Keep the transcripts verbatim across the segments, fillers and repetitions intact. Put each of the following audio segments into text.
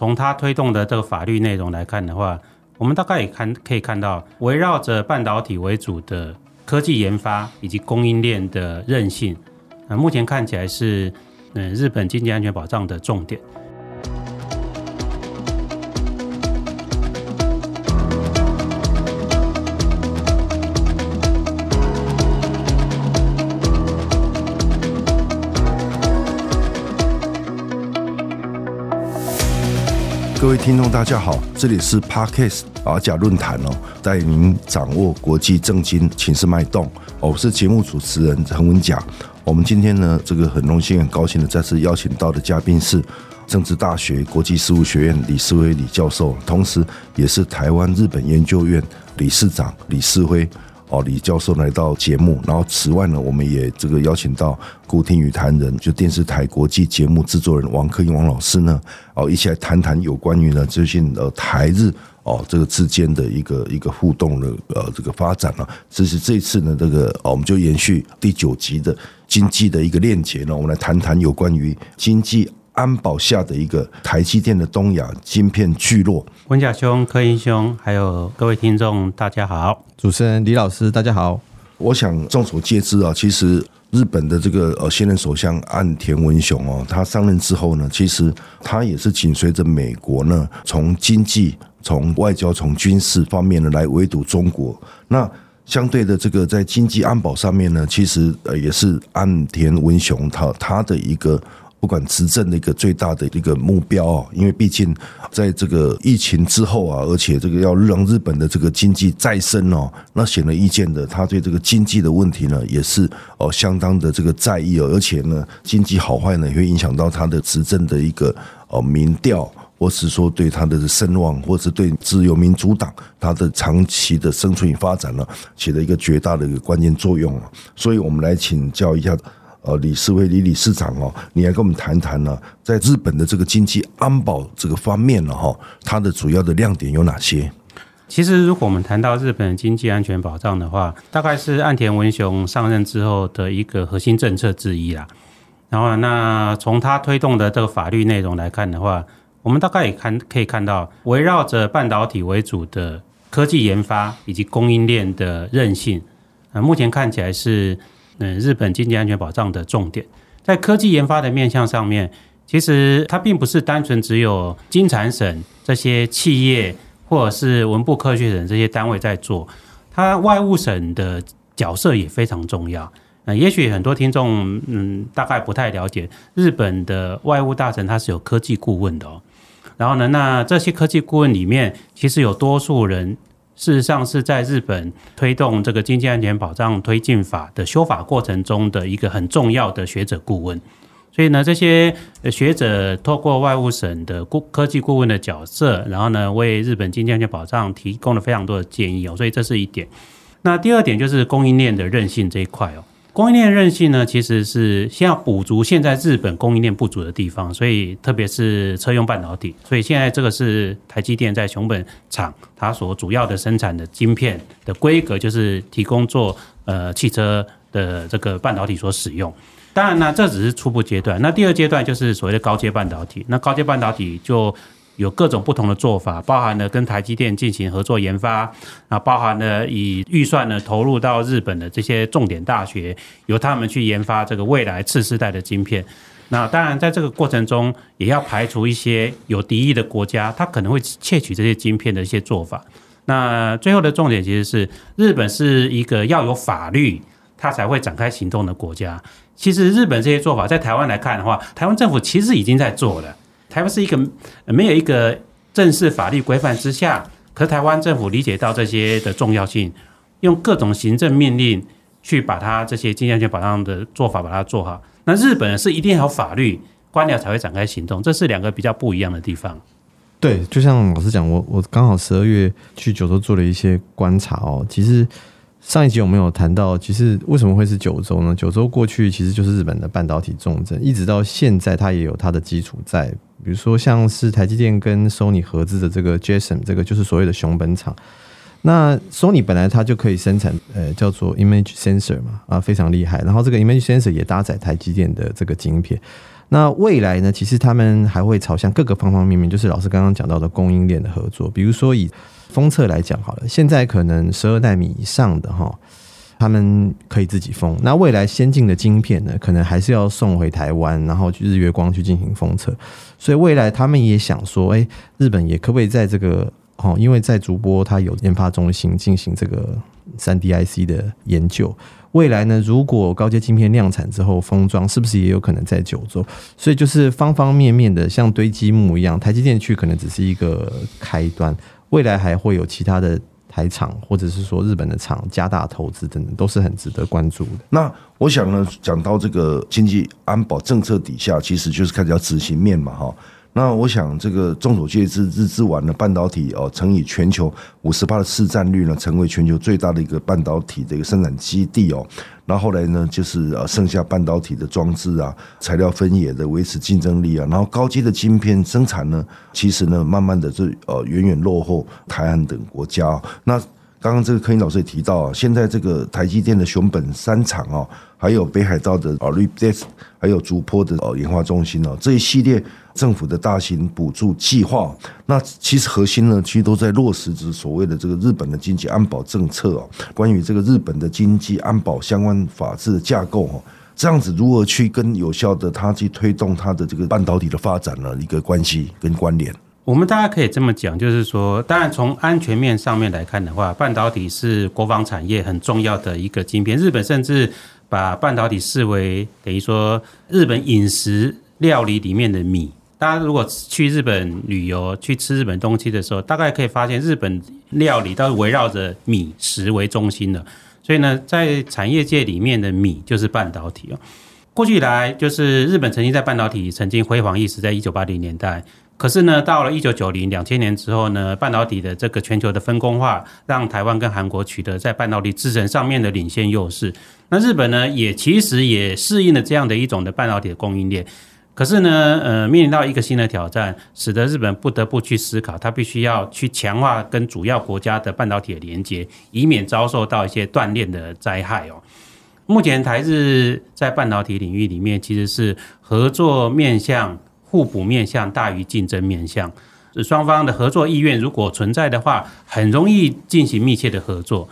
从他推动的这个法律内容来看的话，我们大概也看可以看到，围绕着半导体为主的科技研发以及供应链的韧性，呃、目前看起来是、呃、日本经济安全保障的重点。各位听众大家好，这里是 Podcast 阿甲论坛哦，带您掌握国际政经情势脉动哦，我是节目主持人陈文甲。我们今天呢，这个很荣幸很高兴的再次邀请到的嘉宾是政治大学国际事务学院李世辉李教授，同时也是台湾日本研究院理事长李世辉哦，李教授来到节目。然后此外呢，我们也这个邀请到固定语坛人，就电视台国际节目制作人王克殷王老师呢，哦，一起来谈谈有关于呢最近呃台日哦这个之间的一个一个互动的呃这个发展了、啊。这是这一次呢这个、哦、我们就延续第九集的经济的一个链接呢，我们来谈谈有关于经济安保下的一个台积电的东亚晶片聚落。文甲兄、克殷兄，还有各位听众，大家好。主持人李老师，大家好。我想众所皆知啊，其实日本的这个呃现任首相岸田文雄哦，他上任之后呢，其实他也是紧随着美国呢，从经济、从外交、从军事方面呢来围堵中国。那相对的，这个在经济安保上面呢，其实呃也是岸田文雄他他的一个。不管执政的一个最大的一个目标、哦、因为毕竟在这个疫情之后啊，而且这个要让日本的这个经济再生哦，那显而易见的，他对这个经济的问题呢，也是哦相当的这个在意哦，而且呢，经济好坏呢，也会影响到他的执政的一个哦民调。或是说对他的声望，或是对自由民主党他的长期的生存与发展呢，起了一个绝大的一个关键作用、啊、所以我们来请教一下。呃，李世辉李理事长哦，你来跟我们谈谈呢、啊，在日本的这个经济安保这个方面呢，哈，它的主要的亮点有哪些？其实，如果我们谈到日本经济安全保障的话，大概是岸田文雄上任之后的一个核心政策之一啦。然后，那从他推动的这个法律内容来看的话，我们大概也看可以看到，围绕着半导体为主的科技研发以及供应链的韧性，呃，目前看起来是。嗯、日本经济安全保障的重点，在科技研发的面向上面，其实它并不是单纯只有经产省这些企业或者是文部科学省这些单位在做，它外务省的角色也非常重要。嗯、也许很多听众、嗯、大概不太了解，日本的外务大臣它是有科技顾问的哦。然后呢，那这些科技顾问里面，其实有多数人。事实上是在日本推动这个经济安全保障推进法的修法过程中的一个很重要的学者顾问，所以呢，这些学者透过外务省的科技顾问的角色，然后呢，为日本经济安全保障提供了非常多的建议哦，所以这是一点。那第二点就是供应链的韧性这一块哦，供应链韧性呢，其实是先要补足现在日本供应链不足的地方，所以特别是车用半导体，所以现在这个是台积电在熊本厂它所主要的生产的晶片的规格，就是提供做呃汽车的这个半导体所使用。当然呢，这只是初步阶段。那第二阶段就是所谓的高阶半导体，那高阶半导体就有各种不同的做法，包含了跟台积电进行合作研发，啊，包含了以预算呢投入到日本的这些重点大学，由他们去研发这个未来次世代的晶片。那当然，在这个过程中，也要排除一些有敌意的国家，他可能会窃取这些晶片的一些做法。那最后的重点其实是，日本是一个要有法律，他才会展开行动的国家。其实，日本这些做法，在台湾来看的话，台湾政府其实已经在做了。台湾是一个没有一个正式法律规范之下，可是台湾政府理解到这些的重要性，用各种行政命令去把它这些经济安全保障的做法把它做好。那日本是一定要有法律，官僚才会展开行动，这是两个比较不一样的地方。对，就像老师讲，我我刚好十二月去九州做了一些观察哦。其实上一集有没有谈到，其实为什么会是九州呢？九州过去其实就是日本的半导体重镇，一直到现在它也有它的基础在。比如说像是台积电跟 Sony 合资的这个 J A S M， 这个就是所谓的熊本厂。那 Sony 本来它就可以生产呃叫做 Image Sensor 嘛，啊非常厉害。然后这个 Image Sensor 也搭载台积电的这个晶片。那未来呢，其实他们还会朝向各个方方面面，就是老师刚刚讲到的供应链的合作，比如说以封测来讲好了，现在可能十二奈米以上的哈，他们可以自己封，那未来先进的晶片呢，可能还是要送回台湾，然后去日月光去进行封测，所以未来他们也想说，哎，日本也可不可以在这个哦，因为在筑波它有研发中心进行这个 三 D I C 的研究，未来呢，如果高阶晶片量产之后封装，是不是也有可能在九州？所以就是方方面面的，像堆积木一样，台积电去可能只是一个开端，未来还会有其他的台厂或者是说日本的厂加大投资等等，都是很值得关注的。那我想呢，讲到这个经济安保政策底下，其实就是看要执行面嘛，哈。那我想，这个众所皆知，日之丸的半导体哦，乘以全球 百分之五十 的市占率呢，成为全球最大的一个半导体的一个生产基地哦。那后来呢，就是呃，剩下半导体的装置啊、材料分野的维持竞争力啊，然后高阶的晶片生产呢，其实呢，慢慢的就呃，远远落后台湾等国家哦。那刚刚这个柯林老师也提到啊，现在这个台积电的熊本三厂哦，还有北海道的 Rapidus， 还有筑波的研发中心哦，这一系列政府的大型补助计划，那其实核心呢，其实都在落实着所谓的这个日本的经济安保政策哦，关于这个日本的经济安保相关法制的架构哦。这样子如何去跟有效的它去推动它的这个半导体的发展呢？一个关系跟关联。我们大家可以这么讲，就是说，当然从安全面上面来看的话，半导体是国防产业很重要的一个晶片。日本甚至把半导体视为等于说日本饮食料理里面的米。大家如果去日本旅游，去吃日本东西的时候，大概可以发现日本料理都围绕着米食为中心的。所以呢，在产业界里面的米就是半导体哦。过去以来，就是日本曾经在半导体曾经辉煌一时，在一九八零年代。可是呢，到了一九九零、两千年之后呢，半导体的这个全球的分工化，让台湾跟韩国取得在半导体制程上面的领先优势。那日本呢，也其实也适应了这样的一种的半导体的供应链。可是呢，呃，面临到一个新的挑战，使得日本不得不去思考，它必须要去强化跟主要国家的半导体的连接，以免遭受到一些断链的灾害哦。目前台日在半导体领域里面，其实是合作面向互补面向大于竞争面向，双方的合作意愿如果存在的话，很容易进行密切的合作。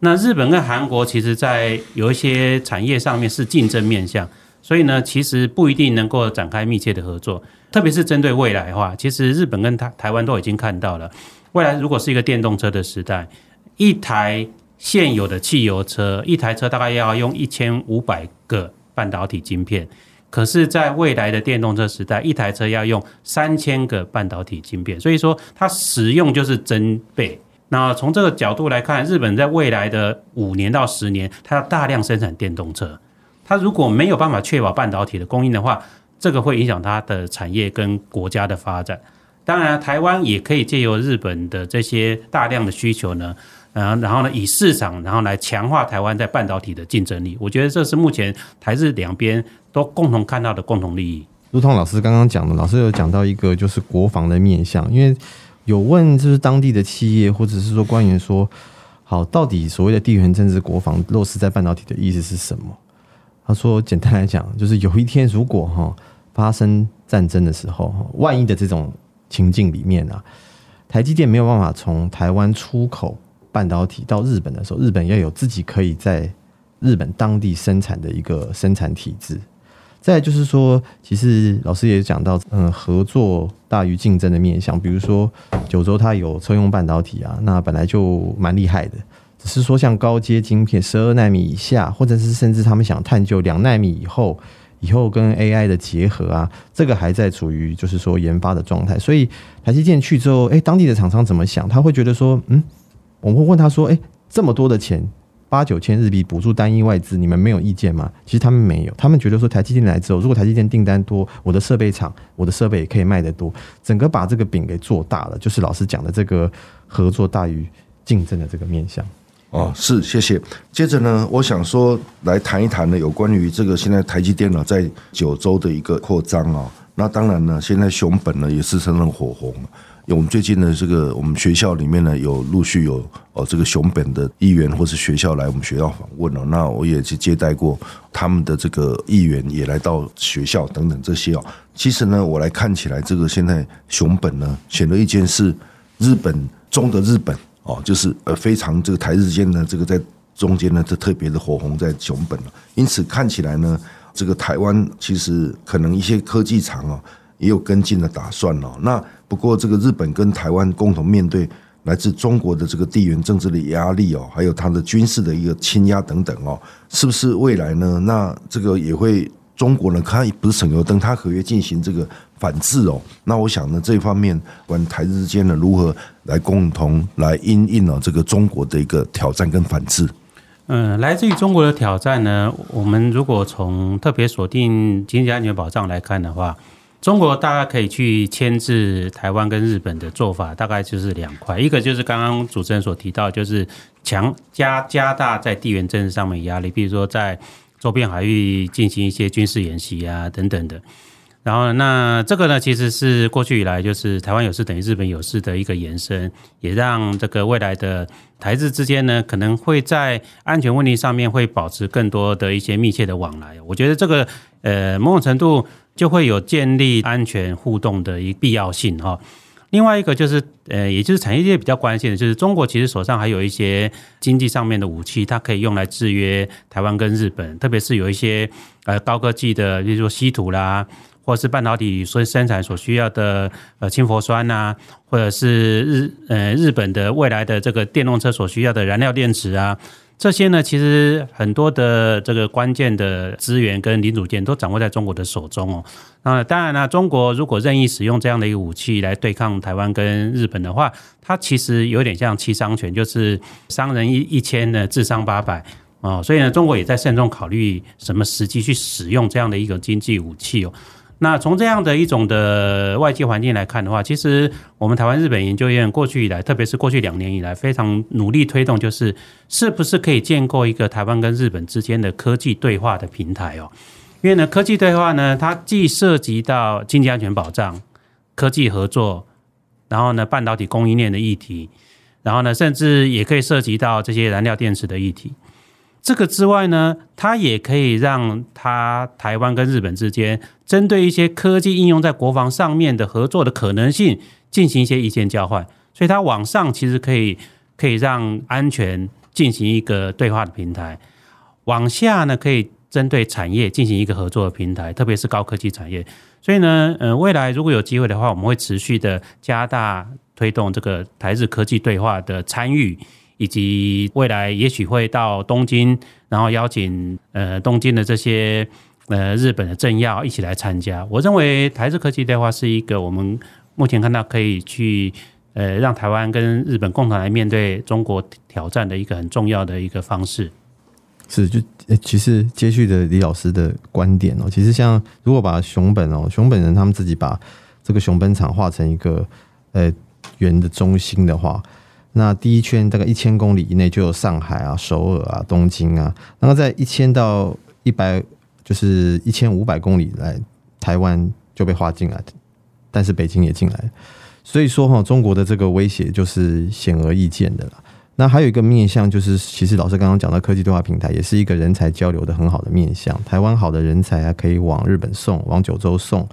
那日本跟韩国其实在有一些产业上面是竞争面向，所以呢，其实不一定能够展开密切的合作，特别是针对未来的话，其实日本跟台湾都已经看到了，未来如果是一个电动车的时代，一台现有的汽油车，一台车大概要用一千五百个半导体晶片，可是在未来的电动车时代，一台车要用三千个半导体晶片，所以说它使用就是增倍。那从这个角度来看，日本在未来的五年到十年，它要大量生产电动车，它如果没有办法确保半导体的供应的话，这个会影响它的产业跟国家的发展。当然，台湾也可以借由日本的这些大量的需求呢，然后呢，以市场然后来强化台湾在半导体的竞争力。我觉得这是目前台日两边都共同看到的共同利益。如同老师刚刚讲的，老师有讲到一个就是国防的面向，因为有问就是当地的企业或者是说官员说，好，到底所谓的地缘政治国防落实在半导体的意思是什么？他说，简单来讲，就是有一天如果哈发生战争的时候，万一的这种情境里面啊，台积电没有办法从台湾出口半导体到日本的时候，日本要有自己可以在日本当地生产的一个生产体制。再来就是说，其实老师也讲到，嗯，合作大于竞争的面向，比如说九州它有车用半导体啊，那本来就蛮厉害的，只是说像高阶晶片十二奈米以下，或者是甚至他们想探究两奈米以后，以后跟 A I 的结合啊，这个还在处于就是说研发的状态。所以台积电去之后，哎，当地的厂商怎么想？他会觉得说，嗯。我们会问他说，诶，这么多的钱，八九千日币补助单一外资，你们没有意见吗？其实他们没有，他们觉得说台积电来之后，如果台积电订单多，我的设备厂，我的设备也可以卖得多，整个把这个饼给做大了，就是老师讲的这个合作大于竞争的这个面向。哦，是，谢谢。接着呢，我想说来谈一谈呢，有关于这个现在台积电呢在九州的一个扩张啊、哦。那当然了，现在熊本呢也是相当火红。我们最近的这个，我们学校里面呢有陆续有哦这个熊本的议员或是学校来我们学校访问了、哦，那我也去接待过他们的这个议员也来到学校等等这些哦。其实呢，我来看起来，这个现在熊本呢显而易见是日本中的日本哦，就是呃非常这个台日间呢这个在中间呢这特别的火红在熊本了，因此看起来呢，这个台湾其实可能一些科技厂哦。也有跟进的打算了、哦。那不过这个日本跟台湾共同面对来自中国的这个地缘政治的压力哦，还有它的军事的一个倾轧等等哦，是不是未来呢？那这个也会中国呢，它不是省油灯，它可以进行这个反制哦。那我想呢，这一方面关台日之间呢，如何来共同来因应哦这个中国的一个挑战跟反制。嗯，来自于中国的挑战呢，我们如果从特别锁定经济安全保障来看的话。中国大概可以去牵制台湾跟日本的做法大概就是两块，一个就是刚刚主持人所提到，就是强加加大在地缘政治上面压力，比如说在周边海域进行一些军事演习啊等等的，然后那这个呢其实是过去以来就是台湾有事等于日本有事的一个延伸，也让这个未来的台日之间呢可能会在安全问题上面会保持更多的一些密切的往来，我觉得这个呃某种程度就会有建立安全互动的一必要性哈。另外一个就是呃，也就是产业界比较关心的，就是中国其实手上还有一些经济上面的武器，它可以用来制约台湾跟日本，特别是有一些呃高科技的，比如说稀土啦，或是半导体所生产所需要的呃氢氟酸啊，或者是日呃日本的未来的这个电动车所需要的燃料电池啊。这些呢，其实很多的这个关键的资源跟零组件都掌握在中国的手中哦。那当然啦，中国如果任意使用这样的一个武器来对抗台湾跟日本的话，它其实有点像七伤拳，就是伤人一一千呢，自伤八百哦。所以呢，中国也在慎重考虑什么时机去使用这样的一个经济武器哦。那从这样的一种的外界环境来看的话，其实我们台湾日本研究院过去以来，特别是过去两年以来，非常努力推动，就是是不是可以建构一个台湾跟日本之间的科技对话的平台哦？因为呢，科技对话呢，它既涉及到经济安全保障、科技合作，然后呢，半导体供应链的议题，然后呢，甚至也可以涉及到这些燃料电池的议题。这个之外呢，它也可以让它台湾跟日本之间针对一些科技应用在国防上面的合作的可能性进行一些意见交换，所以它往上其实可以可以让安全进行一个对话的平台，往下呢可以针对产业进行一个合作的平台，特别是高科技产业。所以呢，呃，未来如果有机会的话，我们会持续的加大推动这个台日科技对话的参与。以及未来也许会到东京，然后邀请呃东京的这些呃日本的政要一起来参加。我认为台日科技对话是一个我们目前看到可以去呃让台湾跟日本共同来面对中国挑战的一个很重要的一个方式。是，就其实接续的李老师的观点哦，其实像如果把熊本哦，熊本人他们自己把这个熊本厂画成一个呃圆的中心的话。那第一圈大概一千公里以内就有上海啊、首尔啊、东京啊，那么在一千到一百，就是一千五百公里来，台湾就被划进来，但是北京也进来，所以说哈，中国的这个威胁就是显而易见的啦。那还有一个面向就是，其实老师刚刚讲到科技对话平台，也是一个人才交流的很好的面向。台湾好的人才啊，可以往日本送，往九州送，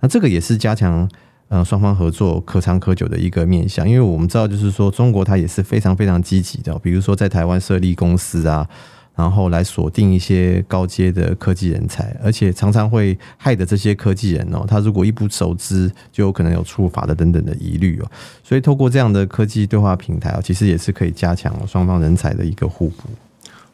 那这个也是加强。呃，双方合作可长可久的一个面向，因为我们知道，就是说中国它也是非常非常积极的，比如说在台湾设立公司啊，然后来锁定一些高阶的科技人才，而且常常会害得这些科技人哦，他如果一不熟知，就有可能有触法的等等的疑虑哦。所以透过这样的科技对话平台哦，其实也是可以加强双方人才的一个互补。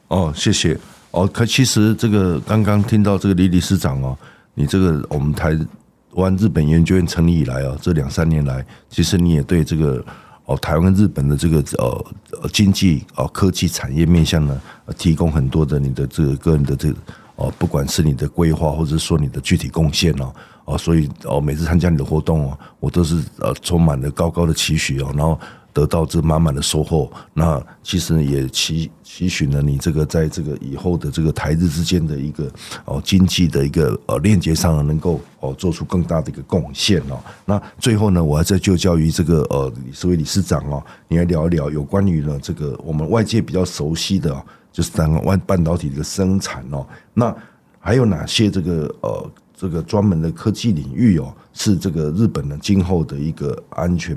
哦，谢谢哦。可其实这个刚刚听到这个李理事长哦，你这个我们台。台湾日本研究院成立以来啊，这两三年来，其实你也对这个哦台湾跟日本的这个呃经济哦科技产业面向呢，提供很多的你的这个个人的这个哦，不管是你的规划或者说你的具体贡献哦哦，所以哦每次参加你的活动哦，我都是呃充满了高高的期许哦，然后得到这满满的收获。那其实也期期许了你这个在这个以后的这个台日之间的一个哦经济的一个呃链接上能够哦做出更大的一个贡献哦。那最后呢，我还在就教于这个呃李世威理事长哦，你来聊一聊有关于呢这个我们外界比较熟悉的、哦、就是台湾半导体的一个生产哦，那还有哪些这个呃？这个专门的科技领域哦，是这个日本呢今后的一个安全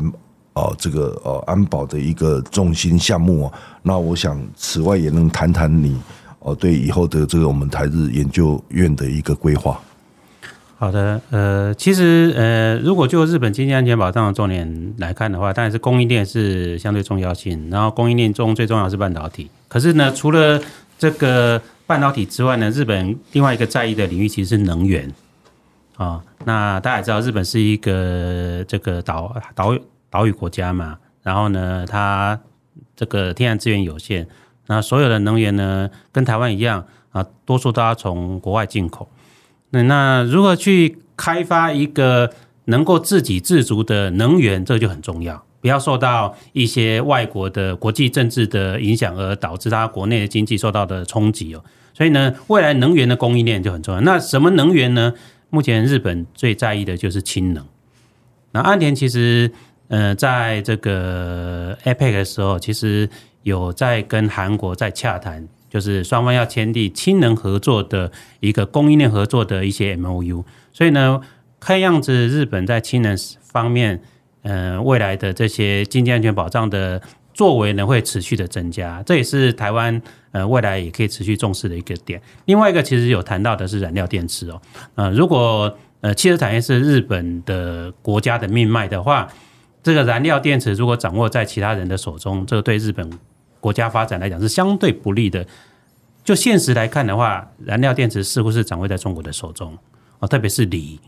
啊、呃，这个呃安保的一个重心项目哦。那我想，此外也能谈谈你哦、呃、对以后的这个我们台日研究院的一个规划。好的，呃，其实呃，如果就日本经济安全保障的重点来看的话，当然是供应链是相对重要性，然后供应链中最重要的是半导体。可是呢，除了这个半导体之外呢，日本另外一个在意的领域其实是能源。哦、那大家也知道日本是一个这个岛岛岛屿国家嘛，然后呢它这个天然资源有限，那所有的能源呢跟台湾一样啊，多数都要从国外进口。 那, 那如何去开发一个能够自给自足的能源，这就很重要，不要受到一些外国的国际政治的影响而导致它国内的经济受到的冲击哦。所以呢未来能源的供应链就很重要。那什么能源呢？目前日本最在意的就是氢能。那岸田其实呃，在这个 A P E C 的时候，其实有在跟韩国在洽谈，就是双方要签订氢能合作的一个供应链合作的一些 M O U。 所以呢，看样子日本在氢能方面呃，未来的这些经济安全保障的作为呢会持续的增加，这也是台湾呃未来也可以持续重视的一个点。另外一个其实有谈到的是燃料电池哦，呃如果呃汽车产业是日本的国家的命脉的话，这个燃料电池如果掌握在其他人的手中，这个对日本国家发展来讲是相对不利的。就现实来看的话，燃料电池似乎是掌握在中国的手中哦，特别是锂。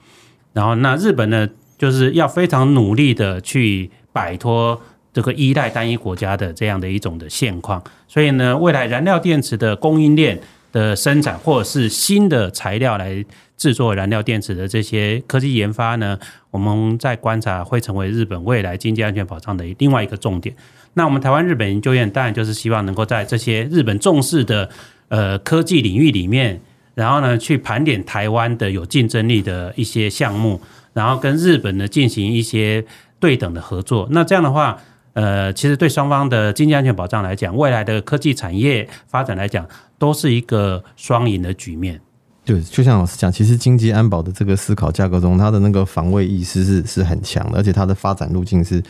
然后那日本呢就是要非常努力的去摆脱这个依赖单一国家的这样的一种的现况，所以呢，未来燃料电池的供应链的生产，或者是新的材料来制作燃料电池的这些科技研发呢，我们在观察会成为日本未来经济安全保障的另外一个重点。那我们台湾日本研究院当然就是希望能够在这些日本重视的呃科技领域里面，然后呢，去盘点台湾的有竞争力的一些项目，然后跟日本呢进行一些对等的合作。那这样的话，呃，其实对双方的经济安全保障来讲，未来的科技产业发展来讲，都是一个双赢的局面。对，就像老师讲，其实经济安保的这个思考架构中，它的那个防卫意识是是很强的，而且它的发展路径是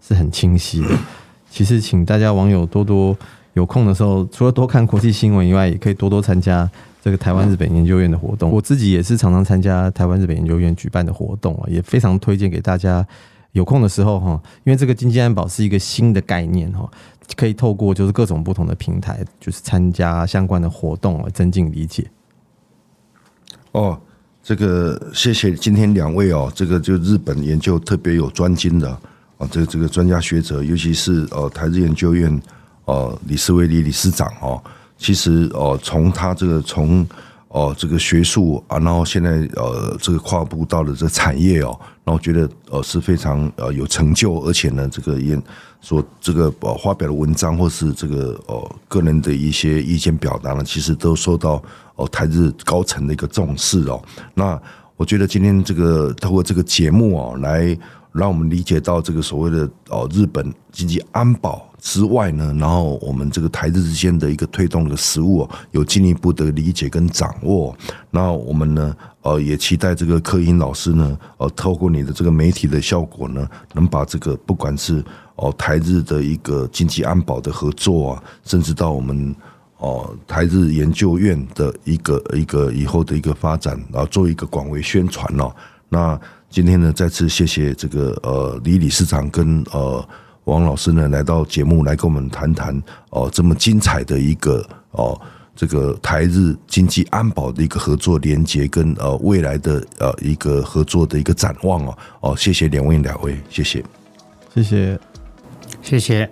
是很清晰的。其实，请大家网友多多有空的时候，除了多看国际新闻以外，也可以多多参加这个台湾日本研究院的活动。我自己也是常常参加台湾日本研究院举办的活动，也非常推荐给大家。有空的时候，因为这个经济安保是一个新的概念，可以透过就是各种不同的平台，就是参加相关的活动，增进理解。哦，这个谢谢今天两位哦，这个就日本研究特别有专精的哦，这这个专家学者，尤其是呃台日研究院呃李世威李理事长哦，其实哦从他这个从。哦，这个学术啊，然后现在呃，这个跨步到了这个产业哦，然后觉得呃是非常呃有成就，而且呢，这个也所这个呃发表的文章或是这个呃个人的一些意见表达呢，其实都受到呃台日高层的一个重视哦。那我觉得今天这个透过这个节目哦，来让我们理解到这个所谓的哦日本经济安保之外呢，然后我们这个台日之间的一个推动的实务、哦、有进一步的理解跟掌握、哦。那我们呢，呃，也期待这个克殷老师呢，呃，透过你的这个媒体的效果呢，能把这个不管是哦、呃、台日的一个经济安保的合作啊，甚至到我们哦、呃、台日研究院的一个一个以后的一个发展，然后做一个广为宣传哦。那今天呢，再次谢谢这个呃李理事长跟呃。王老师呢来到节目来跟我们谈谈哦这么精彩的一个哦这个台日经济安保的一个合作连结跟呃未来的呃一个合作的一个展望哦哦谢谢两位两位谢谢谢谢谢谢。